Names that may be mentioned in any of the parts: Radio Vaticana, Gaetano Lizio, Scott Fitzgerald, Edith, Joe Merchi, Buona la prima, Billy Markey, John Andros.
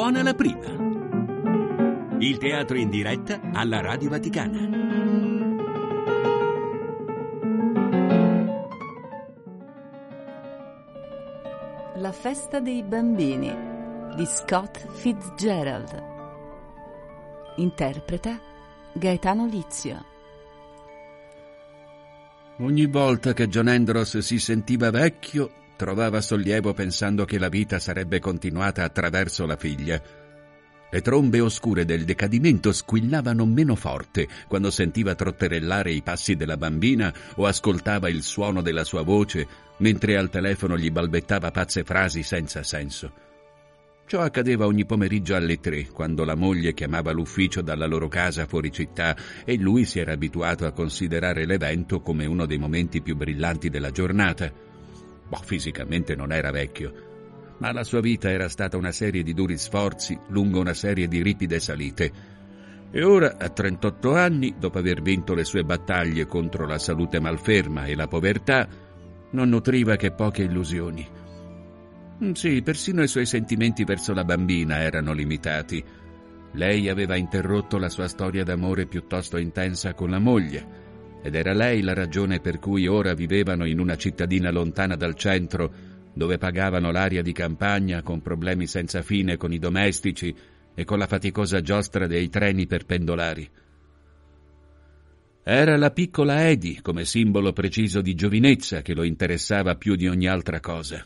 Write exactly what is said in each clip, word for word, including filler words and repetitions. Buona la prima. Il teatro in diretta alla Radio Vaticana. La festa dei bambini di Scott Fitzgerald. Interpreta Gaetano Lizio. Ogni volta che John Andros si sentiva vecchio, trovava sollievo pensando che la vita sarebbe continuata attraverso la figlia. Le trombe oscure del decadimento squillavano meno forte quando sentiva trotterellare i passi della bambina o ascoltava il suono della sua voce, mentre al telefono gli balbettava pazze frasi senza senso. Ciò accadeva ogni pomeriggio alle tre, quando la moglie chiamava l'ufficio dalla loro casa fuori città e lui si era abituato a considerare l'evento come uno dei momenti più brillanti della giornata. Boh, fisicamente non era vecchio, ma la sua vita era stata una serie di duri sforzi lungo una serie di ripide salite. E ora, a trentotto anni, dopo aver vinto le sue battaglie contro la salute malferma e la povertà, non nutriva che poche illusioni. Sì, persino i suoi sentimenti verso la bambina erano limitati. Lei aveva interrotto la sua storia d'amore piuttosto intensa con la moglie, ed era lei la ragione per cui ora vivevano in una cittadina lontana dal centro, dove pagavano l'aria di campagna con problemi senza fine con i domestici e con la faticosa giostra dei treni per pendolari. Era la piccola Edith, come simbolo preciso di giovinezza, che lo interessava più di ogni altra cosa.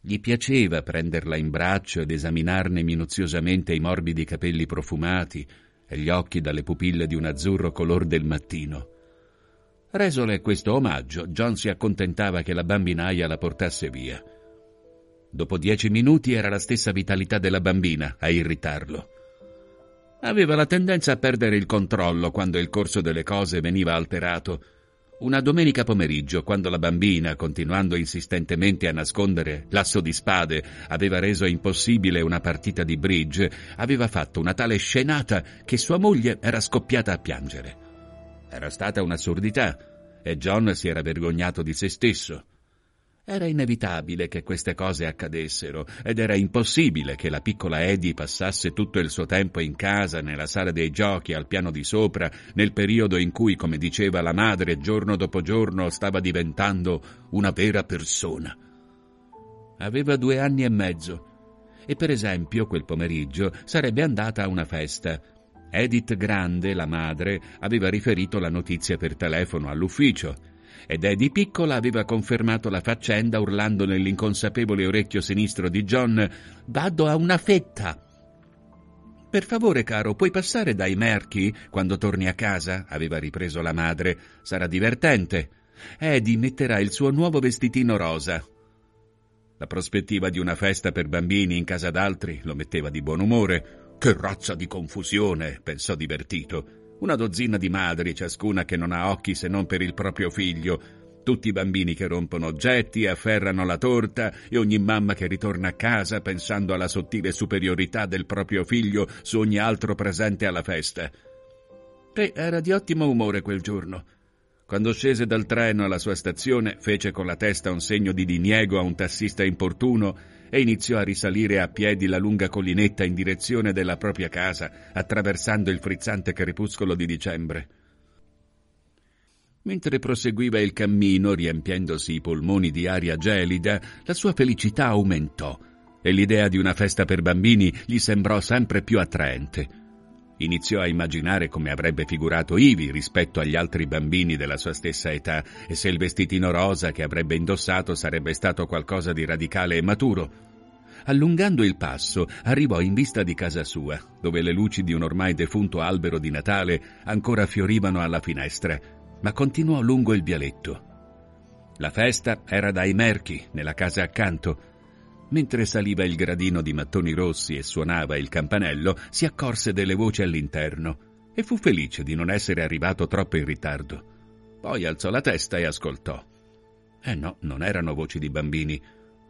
Gli piaceva prenderla in braccio ed esaminarne minuziosamente i morbidi capelli profumati e gli occhi dalle pupille di un azzurro color del mattino. Resole questo omaggio, John si accontentava che la bambinaia la portasse via. Dopo dieci minuti era la stessa vitalità della bambina a irritarlo. Aveva la tendenza a perdere il controllo quando il corso delle cose veniva alterato. Una domenica pomeriggio, quando la bambina, continuando insistentemente a nascondere l'asso di spade, aveva reso impossibile una partita di bridge, aveva fatto una tale scenata che sua moglie era scoppiata a piangere. Era stata un'assurdità e John si era vergognato di se stesso. Era inevitabile che queste cose accadessero ed era impossibile che la piccola Edith passasse tutto il suo tempo in casa, nella sala dei giochi, al piano di sopra, nel periodo in cui, come diceva la madre, giorno dopo giorno stava diventando una vera persona. Aveva due anni e mezzo e, per esempio, quel pomeriggio sarebbe andata a una festa. Edith grande, la madre, aveva riferito la notizia per telefono all'ufficio. Ed Edith piccola aveva confermato la faccenda urlando nell'inconsapevole orecchio sinistro di John: «Vado a una fetta!» «Per favore, caro, puoi passare dai Merchi quando torni a casa?» aveva ripreso la madre. «Sarà divertente. Edith metterà il suo nuovo vestitino rosa». La prospettiva di una festa per bambini in casa d'altri lo metteva di buon umore. «Che razza di confusione!» pensò divertito. Una dozzina di madri, ciascuna che non ha occhi se non per il proprio figlio, tutti i bambini che rompono oggetti, afferrano la torta, e ogni mamma che ritorna a casa pensando alla sottile superiorità del proprio figlio su ogni altro presente alla festa. E era di ottimo umore quel giorno. Quando scese dal treno alla sua stazione, fece con la testa un segno di diniego a un tassista importuno e iniziò a risalire a piedi la lunga collinetta in direzione della propria casa, attraversando il frizzante crepuscolo di dicembre. Mentre proseguiva il cammino, riempiendosi i polmoni di aria gelida, la sua felicità aumentò e l'idea di una festa per bambini gli sembrò sempre più attraente. Iniziò a immaginare come avrebbe figurato Ivy rispetto agli altri bambini della sua stessa età e se il vestitino rosa che avrebbe indossato sarebbe stato qualcosa di radicale e maturo. Allungando il passo, arrivò in vista di casa sua, dove le luci di un ormai defunto albero di Natale ancora fiorivano alla finestra, ma continuò lungo il vialetto. La festa era dai Merchi, nella casa accanto. Mentre saliva il gradino di mattoni rossi e suonava il campanello, si accorse delle voci all'interno e fu felice di non essere arrivato troppo in ritardo. Poi alzò la testa e ascoltò. Eh no, non erano voci di bambini,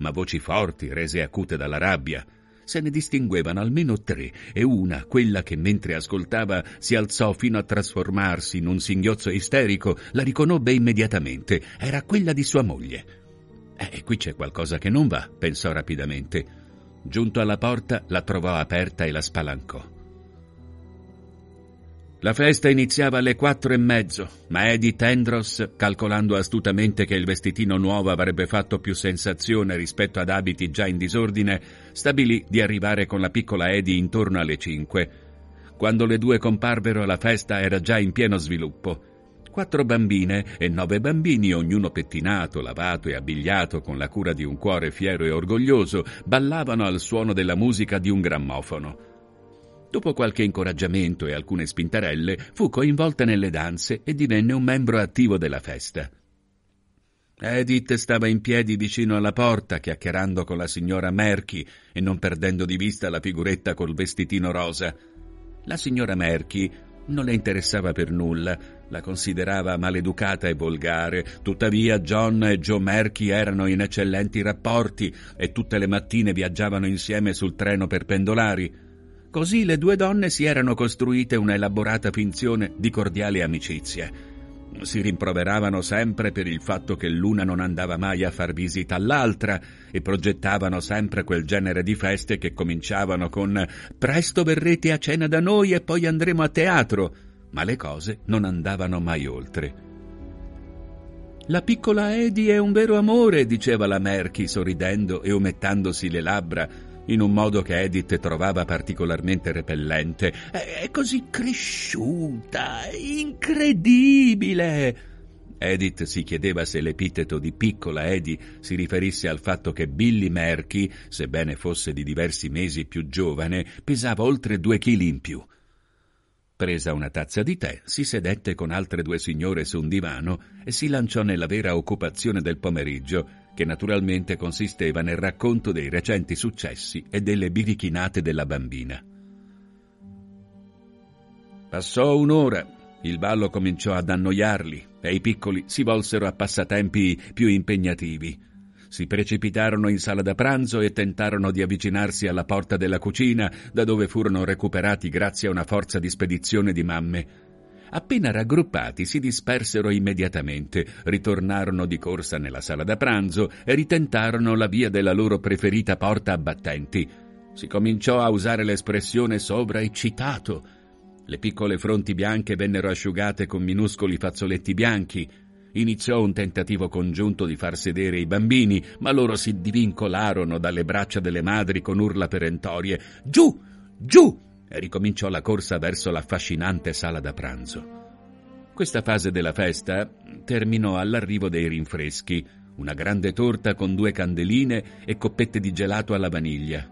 ma voci forti, rese acute dalla rabbia. Se ne distinguevano almeno tre, e una, quella che mentre ascoltava si alzò fino a trasformarsi in un singhiozzo isterico, la riconobbe immediatamente. Era quella di sua moglie. «Eh, qui c'è qualcosa che non va», pensò rapidamente. Giunto alla porta, la trovò aperta e la spalancò. La festa iniziava alle quattro e mezzo, ma Edith Andros, calcolando astutamente che il vestitino nuovo avrebbe fatto più sensazione rispetto ad abiti già in disordine, stabilì di arrivare con la piccola Edith intorno alle cinque. Quando le due comparvero, la festa era già in pieno sviluppo. Quattro bambine e nove bambini, ognuno pettinato, lavato e abbigliato con la cura di un cuore fiero e orgoglioso, ballavano al suono della musica di un grammofono. Dopo qualche incoraggiamento e alcune spintarelle, fu coinvolta nelle danze e divenne un membro attivo della festa. Edith stava in piedi vicino alla porta, chiacchierando con la signora Merchi e non perdendo di vista la figuretta col vestitino rosa. La signora Merchi non le interessava per nulla, la considerava maleducata e volgare. Tuttavia John e Joe Merchi erano in eccellenti rapporti e tutte le mattine viaggiavano insieme sul treno per pendolari. Così le due donne si erano costruite un'elaborata finzione di cordiale amicizia. Si rimproveravano sempre per il fatto che l'una non andava mai a far visita all'altra e progettavano sempre quel genere di feste che cominciavano con «presto verrete a cena da noi e poi andremo a teatro», ma le cose non andavano mai oltre. «La piccola Edith è un vero amore», diceva la Merchi sorridendo e umettandosi le labbra in un modo che Edith trovava particolarmente repellente. «È così cresciuta, incredibile!» Edith si chiedeva se l'epiteto di piccola Edith si riferisse al fatto che Billy Markey, sebbene fosse di diversi mesi più giovane, pesava oltre due chili in più. Presa una tazza di tè, si sedette con altre due signore su un divano e si lanciò nella vera occupazione del pomeriggio, che naturalmente consisteva nel racconto dei recenti successi e delle birichinate della bambina. Passò un'ora, il ballo cominciò ad annoiarli e i piccoli si volsero a passatempi più impegnativi. Si precipitarono in sala da pranzo e tentarono di avvicinarsi alla porta della cucina, da dove furono recuperati grazie a una forza di spedizione di mamme. Appena raggruppati si dispersero immediatamente, ritornarono di corsa nella sala da pranzo e ritentarono la via della loro preferita porta a battenti. Si cominciò a usare l'espressione sovraeccitato. Le piccole fronti bianche vennero asciugate con minuscoli fazzoletti bianchi. Iniziò un tentativo congiunto di far sedere i bambini, ma loro si divincolarono dalle braccia delle madri con urla perentorie. «Giù! Giù!» e ricominciò la corsa verso l'affascinante sala da pranzo. Questa fase della festa terminò all'arrivo dei rinfreschi, una grande torta con due candeline e coppette di gelato alla vaniglia.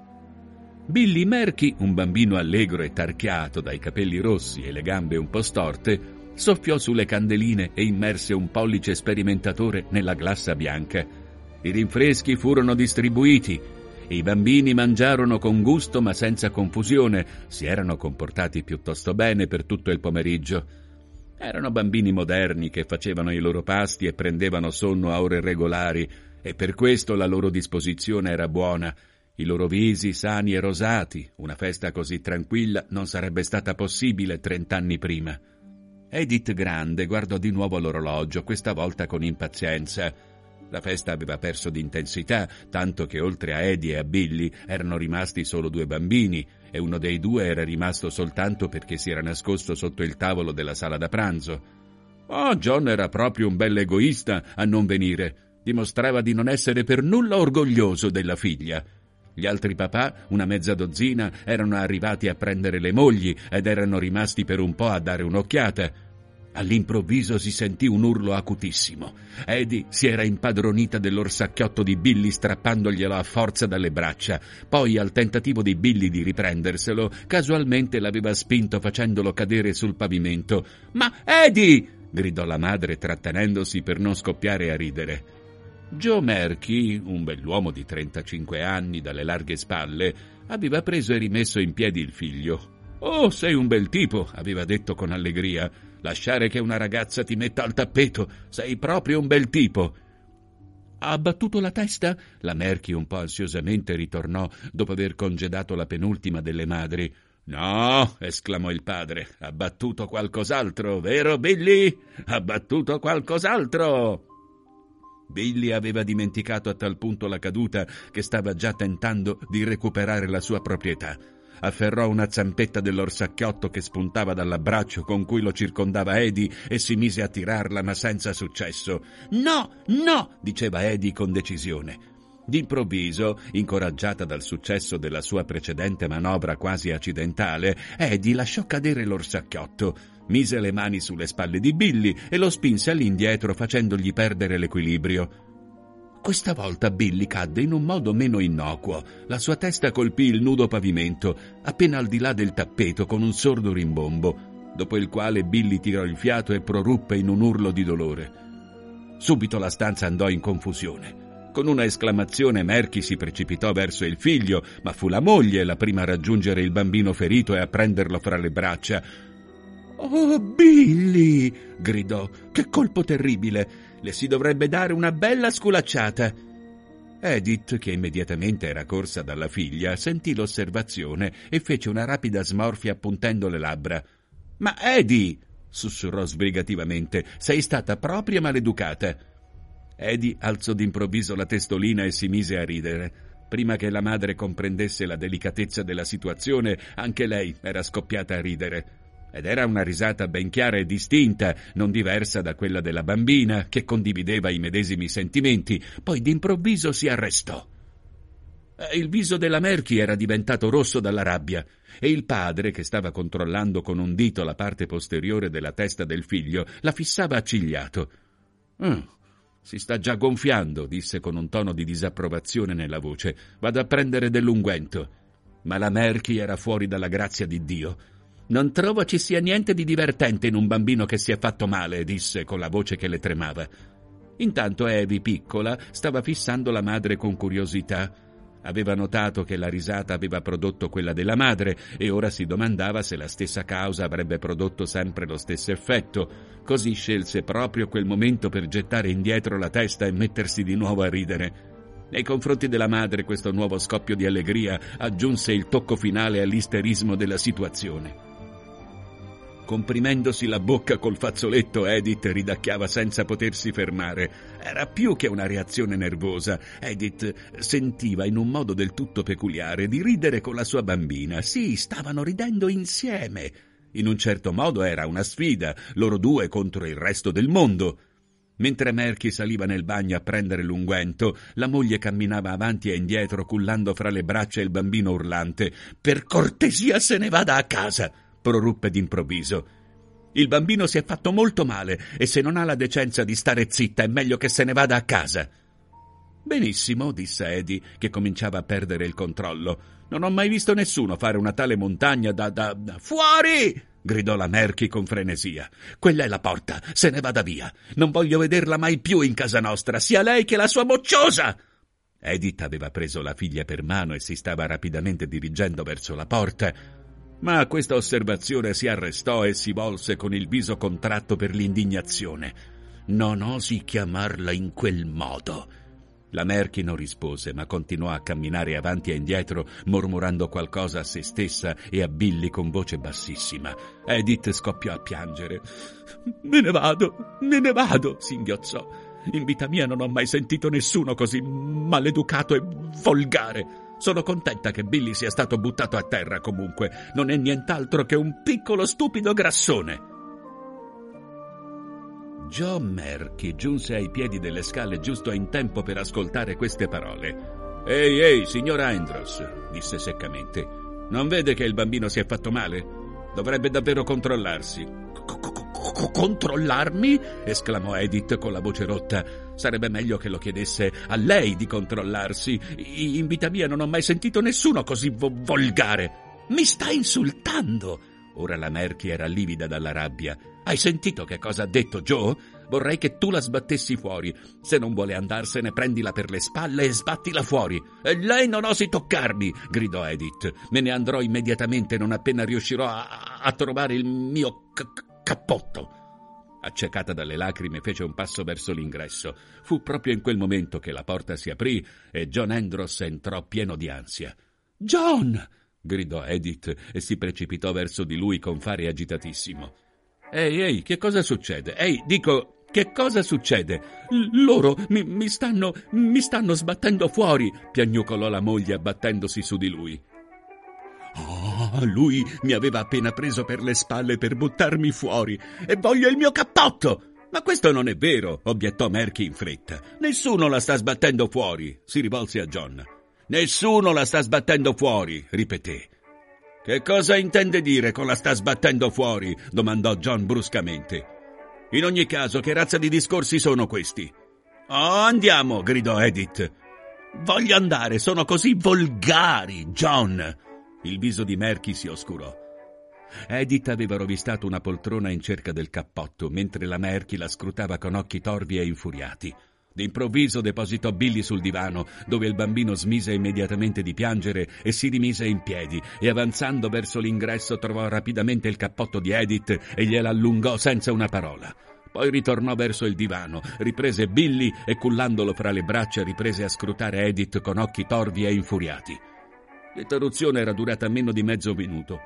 Billy Markey, un bambino allegro e tarchiato, dai capelli rossi e le gambe un po' storte, soffiò sulle candeline e immerse un pollice sperimentatore nella glassa bianca. I rinfreschi furono distribuiti. I bambini mangiarono con gusto ma senza confusione, si erano comportati piuttosto bene per tutto il pomeriggio. Erano bambini moderni che facevano i loro pasti e prendevano sonno a ore regolari, e per questo la loro disposizione era buona. I loro visi sani e rosati, una festa così tranquilla non sarebbe stata possibile trent'anni prima. Edith grande guardò di nuovo l'orologio, questa volta con impazienza. La festa aveva perso di intensità, tanto che oltre a Eddie e a Billy erano rimasti solo due bambini, e uno dei due era rimasto soltanto perché si era nascosto sotto il tavolo della sala da pranzo. «Oh, John era proprio un bel egoista a non venire. Dimostrava di non essere per nulla orgoglioso della figlia». Gli altri papà, una mezza dozzina, erano arrivati a prendere le mogli ed erano rimasti per un po' a dare un'occhiata. All'improvviso si sentì un urlo acutissimo. Edith si era impadronita dell'orsacchiotto di Billy strappandoglielo a forza dalle braccia. Poi, al tentativo di Billy di riprenderselo, casualmente l'aveva spinto facendolo cadere sul pavimento. «Ma Edith!» gridò la madre trattenendosi per non scoppiare a ridere. Joe Merchi, un bell'uomo di trentacinque anni dalle larghe spalle, aveva preso e rimesso in piedi il figlio. «Oh, sei un bel tipo», aveva detto con allegria. «Lasciare che una ragazza ti metta al tappeto, sei proprio un bel tipo». «Ha battuto la testa?» La Merchi un po' ansiosamente ritornò dopo aver congedato la penultima delle madri. «No», esclamò il padre, «ha battuto qualcos'altro, vero Billy? Ha battuto qualcos'altro!» Billy aveva dimenticato a tal punto la caduta che stava già tentando di recuperare la sua proprietà. Afferrò una zampetta dell'orsacchiotto che spuntava dall'abbraccio con cui lo circondava Eddie e si mise a tirarla, ma senza successo. «No, no!» diceva Eddie con decisione. D'improvviso, incoraggiata dal successo della sua precedente manovra quasi accidentale, Eddie lasciò cadere l'orsacchiotto, mise le mani sulle spalle di Billy e lo spinse all'indietro facendogli perdere l'equilibrio. Questa volta Billy cadde in un modo meno innocuo. La sua testa colpì il nudo pavimento, appena al di là del tappeto, con un sordo rimbombo, dopo il quale Billy tirò il fiato e proruppe in un urlo di dolore. Subito la stanza andò in confusione. Con una esclamazione Merchi si precipitò verso il figlio, ma fu la moglie la prima a raggiungere il bambino ferito e a prenderlo fra le braccia. «Oh, Billy!» gridò. «Che colpo terribile! Le si dovrebbe dare una bella sculacciata!» Edith, che immediatamente era corsa dalla figlia, sentì l'osservazione e fece una rapida smorfia appuntendo le labbra. «Ma Eddie!» sussurrò sbrigativamente. «Sei stata proprio maleducata!» Eddie alzò d'improvviso la testolina e si mise a ridere. Prima che la madre comprendesse la delicatezza della situazione, anche lei era scoppiata a ridere. Ed era una risata ben chiara e distinta, non diversa da quella della bambina, che condivideva i medesimi sentimenti, poi d'improvviso si arrestò. Il viso della Merchi era diventato rosso dalla rabbia, e il padre, che stava controllando con un dito la parte posteriore della testa del figlio, la fissava accigliato. Mm, «Si sta già gonfiando», disse con un tono di disapprovazione nella voce. «Vado a prendere dell'unguento». Ma la Merchi era fuori dalla grazia di Dio. «Non trovo ci sia niente di divertente in un bambino che si è fatto male», disse con la voce che le tremava. Intanto Evi, piccola, stava fissando la madre con curiosità. Aveva notato che la risata aveva prodotto quella della madre e ora si domandava se la stessa causa avrebbe prodotto sempre lo stesso effetto. Così scelse proprio quel momento per gettare indietro la testa e mettersi di nuovo a ridere. Nei confronti della madre questo nuovo scoppio di allegria aggiunse il tocco finale all'isterismo della situazione. Comprimendosi la bocca col fazzoletto, Edith ridacchiava senza potersi fermare. Era più che una reazione nervosa. Edith sentiva in un modo del tutto peculiare di ridere con la sua bambina. Sì, stavano ridendo insieme. In un certo modo era una sfida, loro due contro il resto del mondo. Mentre Merchi saliva nel bagno a prendere l'unguento, la moglie camminava avanti e indietro, cullando fra le braccia il bambino urlante. «Per cortesia, se ne vada a casa!» proruppe d'improvviso. «Il bambino si è fatto molto male e se non ha la decenza di stare zitta è meglio che se ne vada a casa!» «Benissimo», disse Eddie, che cominciava a perdere il controllo. «Non ho mai visto nessuno fare una tale montagna da... da... da... Fuori!» gridò la Merchi con frenesia. «Quella è la porta, se ne vada via! Non voglio vederla mai più in casa nostra, sia lei che la sua mocciosa!» Edith aveva preso la figlia per mano e si stava rapidamente dirigendo verso la porta, ma a questa osservazione si arrestò e si volse con il viso contratto per l'indignazione. «Non osi chiamarla in quel modo!» La Merchi non rispose, ma continuò a camminare avanti e indietro, mormorando qualcosa a se stessa e a Billy con voce bassissima. Edith scoppiò a piangere. «Me ne vado, me ne vado!» singhiozzò. «In vita mia non ho mai sentito nessuno così maleducato e volgare! Sono contenta che Billy sia stato buttato a terra comunque. Non è nient'altro che un piccolo stupido grassone!» Joe Merchi giunse ai piedi delle scale giusto in tempo per ascoltare queste parole. «Ehi, ehi, signora Andros!» disse seccamente. «Non vede che il bambino si è fatto male? Dovrebbe davvero controllarsi!» «Controllarmi?» esclamò Edith con la voce rotta. «Sarebbe meglio che lo chiedesse a lei di controllarsi. In vita mia non ho mai sentito nessuno così vo- volgare. Mi sta insultando!» Ora la Merchi era livida dalla rabbia. «Hai sentito che cosa ha detto Joe? Vorrei che tu la sbattessi fuori. Se non vuole andarsene, prendila per le spalle e sbattila fuori.» «E lei non osi toccarmi!» gridò Edith. «Me ne andrò immediatamente non appena riuscirò a, a trovare il mio c- cappotto.» Accecata dalle lacrime, fece un passo verso l'ingresso. Fu proprio in quel momento che la porta si aprì e John Andros entrò pieno di ansia. «John!» gridò Edith e si precipitò verso di lui con fare agitatissimo. «Ehi, ehi, che cosa succede? Ehi, dico, Che cosa succede? L- loro mi, mi stanno mi stanno sbattendo fuori, piagnucolò la moglie abbattendosi su di lui. Oh, lui mi aveva appena preso per le spalle per buttarmi fuori e voglio il mio cappotto! Ma questo non è vero, obiettò Merchi in fretta. Nessuno la sta sbattendo fuori, si rivolse a John. Nessuno la sta sbattendo fuori, ripeté. Che cosa intende dire con la sta sbattendo fuori? Domandò John bruscamente. In ogni caso, che razza di discorsi sono questi? Oh, andiamo, gridò Edith. Voglio andare, sono così volgari, John. Il viso di Merchi si oscurò. Edith aveva rovistato una poltrona in cerca del cappotto, mentre la Merchi la scrutava con occhi torvi e infuriati. D'improvviso depositò Billy sul divano, dove il bambino smise immediatamente di piangere e si rimise in piedi, e avanzando verso l'ingresso trovò rapidamente il cappotto di Edith e gliela allungò senza una parola. Poi ritornò verso il divano, riprese Billy e cullandolo fra le braccia riprese a scrutare Edith con occhi torvi e infuriati. L'interruzione era durata meno di mezzo minuto.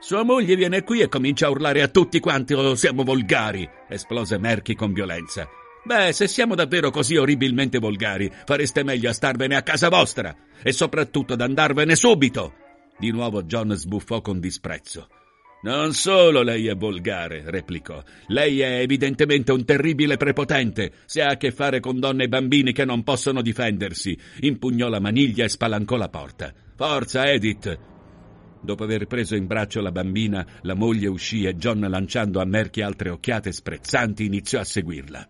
«Sua moglie viene qui e comincia a urlare a tutti quanti o siamo volgari!» esplose Merchi con violenza. «Beh, se siamo davvero così orribilmente volgari, fareste meglio a starvene a casa vostra e soprattutto ad andarvene subito!» Di nuovo John sbuffò con disprezzo. «Non solo lei è volgare», replicò. «Lei è evidentemente un terribile prepotente, se ha a che fare con donne e bambini che non possono difendersi!» Impugnò la maniglia e spalancò la porta. «Forza, Edith!» Dopo aver preso in braccio la bambina, la moglie uscì e John, lanciando a Merchi altre occhiate sprezzanti, iniziò a seguirla.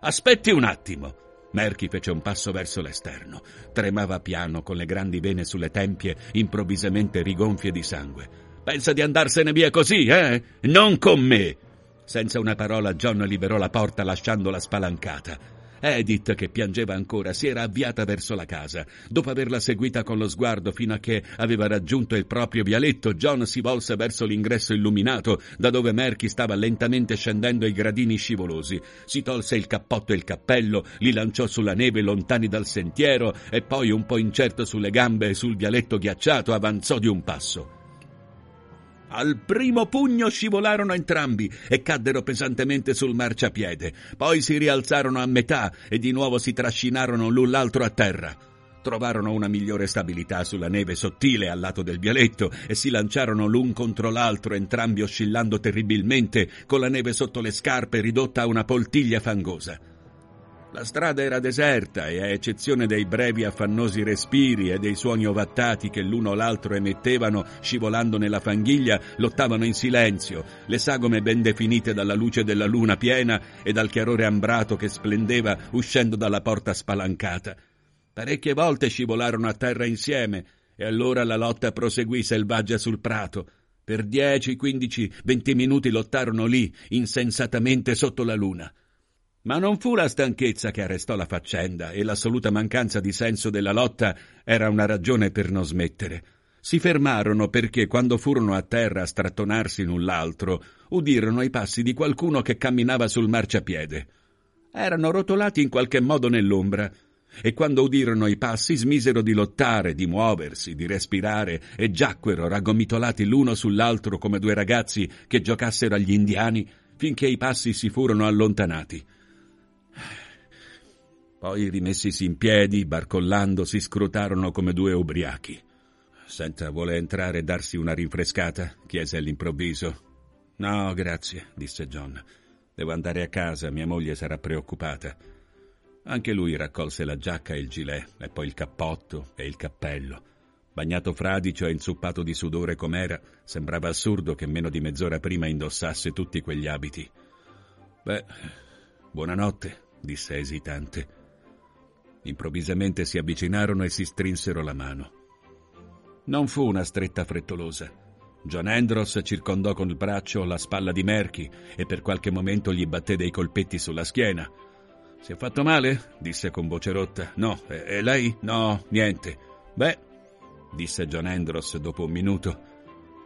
«Aspetti un attimo!» Merchi fece un passo verso l'esterno. Tremava piano, con le grandi vene sulle tempie, improvvisamente rigonfie di sangue. «Pensa di andarsene via così, eh? Non con me!» Senza una parola John liberò la porta lasciandola spalancata. Edith, che piangeva ancora, si era avviata verso la casa. Dopo averla seguita con lo sguardo fino a che aveva raggiunto il proprio vialetto, John si volse verso l'ingresso illuminato, da dove Merchi stava lentamente scendendo i gradini scivolosi. Si tolse il cappotto e il cappello, li lanciò sulla neve lontani dal sentiero e poi, un po' incerto sulle gambe e sul vialetto ghiacciato, avanzò di un passo. Al primo pugno scivolarono entrambi e caddero pesantemente sul marciapiede. Poi si rialzarono a metà e di nuovo si trascinarono l'un l'altro a terra. Trovarono una migliore stabilità sulla neve sottile al lato del vialetto e si lanciarono l'un contro l'altro, entrambi oscillando terribilmente, con la neve sotto le scarpe ridotta a una poltiglia fangosa. La strada era deserta e, a eccezione dei brevi affannosi respiri e dei suoni ovattati che l'uno l'altro emettevano scivolando nella fanghiglia, lottavano in silenzio, le sagome ben definite dalla luce della luna piena e dal chiarore ambrato che splendeva uscendo dalla porta spalancata. Parecchie volte scivolarono a terra insieme e allora la lotta proseguì selvaggia sul prato. Per dieci, quindici, venti minuti lottarono lì, insensatamente sotto la luna. Ma non fu la stanchezza che arrestò la faccenda, e l'assoluta mancanza di senso della lotta era una ragione per non smettere. Si fermarono perché, quando furono a terra a strattonarsi l'un l'altro, udirono i passi di qualcuno che camminava sul marciapiede. Erano rotolati in qualche modo nell'ombra, e quando udirono i passi smisero di lottare, di muoversi, di respirare, e giacquero raggomitolati l'uno sull'altro come due ragazzi che giocassero agli indiani, finché i passi si furono allontanati. Poi, rimessisi in piedi, barcollando, si scrutarono come due ubriachi. «Senta, vuole entrare e darsi una rinfrescata?» chiese all'improvviso. «No, grazie», disse John. «Devo andare a casa, mia moglie sarà preoccupata». Anche lui raccolse la giacca e il gilet, e poi il cappotto e il cappello. Bagnato fradicio e inzuppato di sudore com'era, sembrava assurdo che meno di mezz'ora prima indossasse tutti quegli abiti. «Beh, buonanotte», disse esitante. Improvvisamente si avvicinarono e si strinsero la mano. Non fu una stretta frettolosa. John Andros circondò con il braccio la spalla di Merchi e per qualche momento gli batté dei colpetti sulla schiena. «Si è fatto male?» disse con voce rotta. «No, e, e lei?» «No, niente». «Beh», disse John Andros dopo un minuto,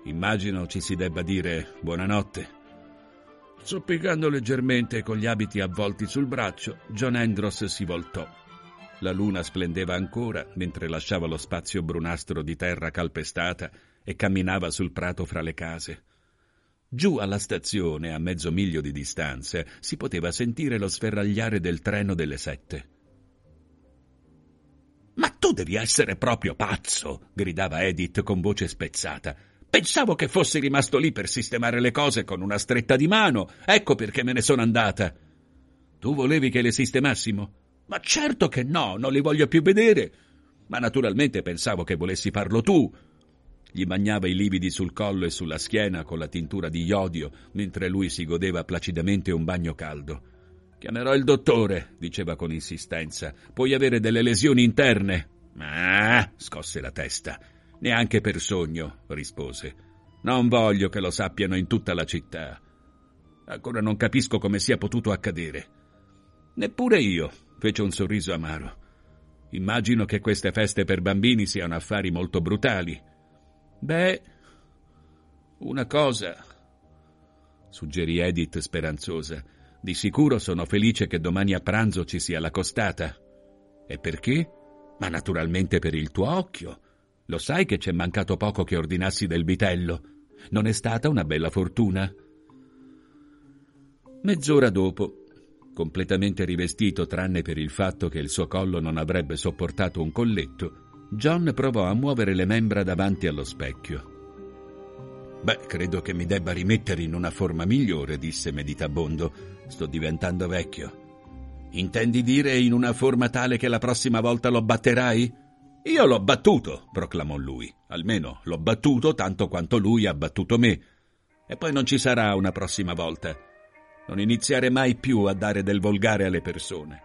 «immagino ci si debba dire buonanotte». Zoppicando leggermente con gli abiti avvolti sul braccio, John Andros si voltò. La luna splendeva ancora mentre lasciava lo spazio brunastro di terra calpestata e camminava sul prato fra le case. Giù alla stazione, a mezzo miglio di distanza, si poteva sentire lo sferragliare del treno delle sette. «Ma tu devi essere proprio pazzo!» gridava Edith con voce spezzata. «Pensavo che fossi rimasto lì per sistemare le cose con una stretta di mano, ecco perché me ne sono andata!» «Tu volevi che le sistemassimo?» «Ma certo che no, non li voglio più vedere!» «Ma naturalmente pensavo che volessi farlo tu!» Gli bagnava i lividi sul collo e sulla schiena con la tintura di iodio, mentre lui si godeva placidamente un bagno caldo. «Chiamerò il dottore», diceva con insistenza. «Puoi avere delle lesioni interne». «Ah!» scosse la testa. «Neanche per sogno», rispose. «Non voglio che lo sappiano in tutta la città. Ancora non capisco come sia potuto accadere». «Neppure io», fece un sorriso amaro. «Immagino che queste feste per bambini siano affari molto brutali». «Beh, una cosa», suggerì Edith speranzosa. «Di sicuro sono felice che domani a pranzo ci sia la costata». «E perché?» «Ma naturalmente per il tuo occhio. Lo sai che c'è mancato poco che ordinassi del vitello. Non è stata una bella fortuna». Mezz'ora dopo, completamente rivestito tranne per il fatto che il suo collo non avrebbe sopportato un colletto, John provò a muovere le membra davanti allo specchio. «Beh, credo che mi debba rimettere in una forma migliore», disse meditabondo. «Sto diventando vecchio». «Intendi dire in una forma tale che la prossima volta lo batterai?» «Io l'ho battuto», proclamò lui. «Almeno l'ho battuto tanto quanto lui ha battuto me. E poi non ci sarà una prossima volta. Non iniziare mai più a dare del volgare alle persone.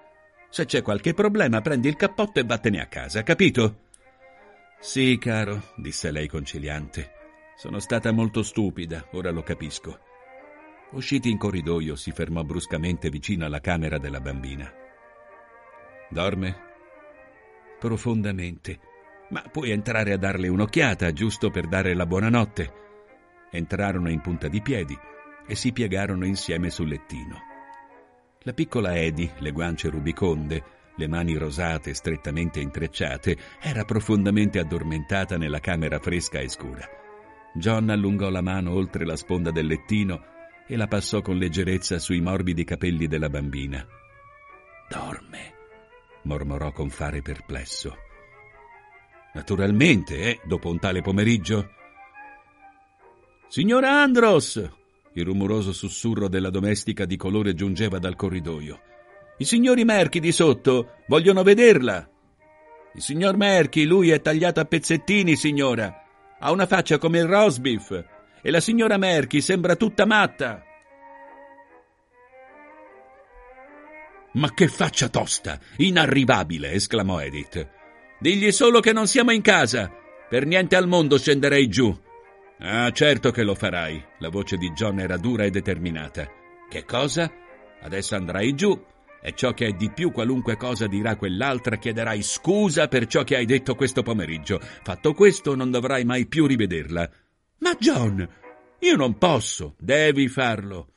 Se c'è qualche problema prendi il cappotto e vattene a casa, capito?» «Sì, caro», disse lei conciliante. «Sono stata molto stupida, ora lo capisco». Usciti in corridoio, si fermò bruscamente vicino alla camera della bambina. «Dorme?» «Profondamente. Ma puoi entrare a darle un'occhiata, giusto per dare la buonanotte». Entrarono in punta di piedi e si piegarono insieme sul lettino. La piccola Edi, le guance rubiconde, le mani rosate strettamente intrecciate, era profondamente addormentata nella camera fresca e scura. John allungò la mano oltre la sponda del lettino e la passò con leggerezza sui morbidi capelli della bambina. «Dorme», mormorò con fare perplesso. «Naturalmente, eh, dopo un tale pomeriggio». «Signora Andros!» Il rumoroso sussurro della domestica di colore giungeva dal corridoio. «I signori Merchi di sotto vogliono vederla». «Il signor Merchi, lui è tagliato a pezzettini, signora. Ha una faccia come il rosbif. E la signora Merchi sembra tutta matta». «Ma che faccia tosta, inarrivabile!» esclamò Edith. «Digli solo che non siamo in casa. Per niente al mondo scenderei giù». «Ah, certo che lo farai». La voce di John era dura e determinata. «Che cosa? Adesso andrai giù e ciò che è di più, qualunque cosa dirà quell'altra, chiederai scusa per ciò che hai detto questo pomeriggio. Fatto questo, non dovrai mai più rivederla». «Ma John, io non posso». «Devi farlo.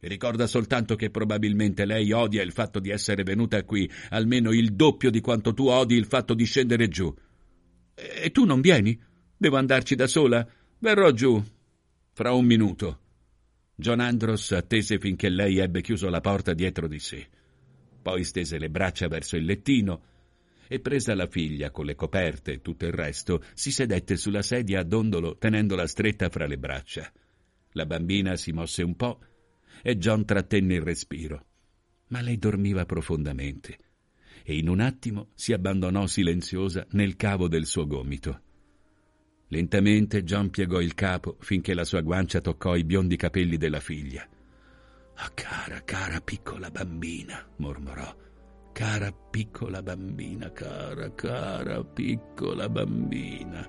Ricorda soltanto che probabilmente lei odia il fatto di essere venuta qui, almeno il doppio di quanto tu odi il fatto di scendere giù». «E tu non vieni? Devo andarci da sola? Verrò giù fra un minuto». John Andros attese finché lei ebbe chiuso la porta dietro di sé. Poi stese le braccia verso il lettino e, presa la figlia con le coperte e tutto il resto, si sedette sulla sedia a dondolo tenendola stretta fra le braccia. La bambina si mosse un po' e John trattenne il respiro, ma lei dormiva profondamente e in un attimo si abbandonò silenziosa nel cavo del suo gomito. Lentamente John piegò il capo finché la sua guancia toccò i biondi capelli della figlia. «Ah, cara, cara piccola bambina», mormorò. «Cara piccola bambina, cara, cara piccola bambina».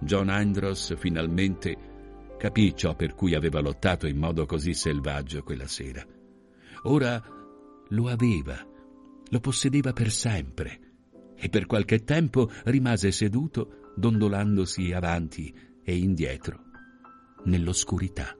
John Andros finalmente capì ciò per cui aveva lottato in modo così selvaggio quella sera. Ora lo aveva, lo possedeva per sempre, e per qualche tempo rimase seduto, dondolandosi avanti e indietro nell'oscurità.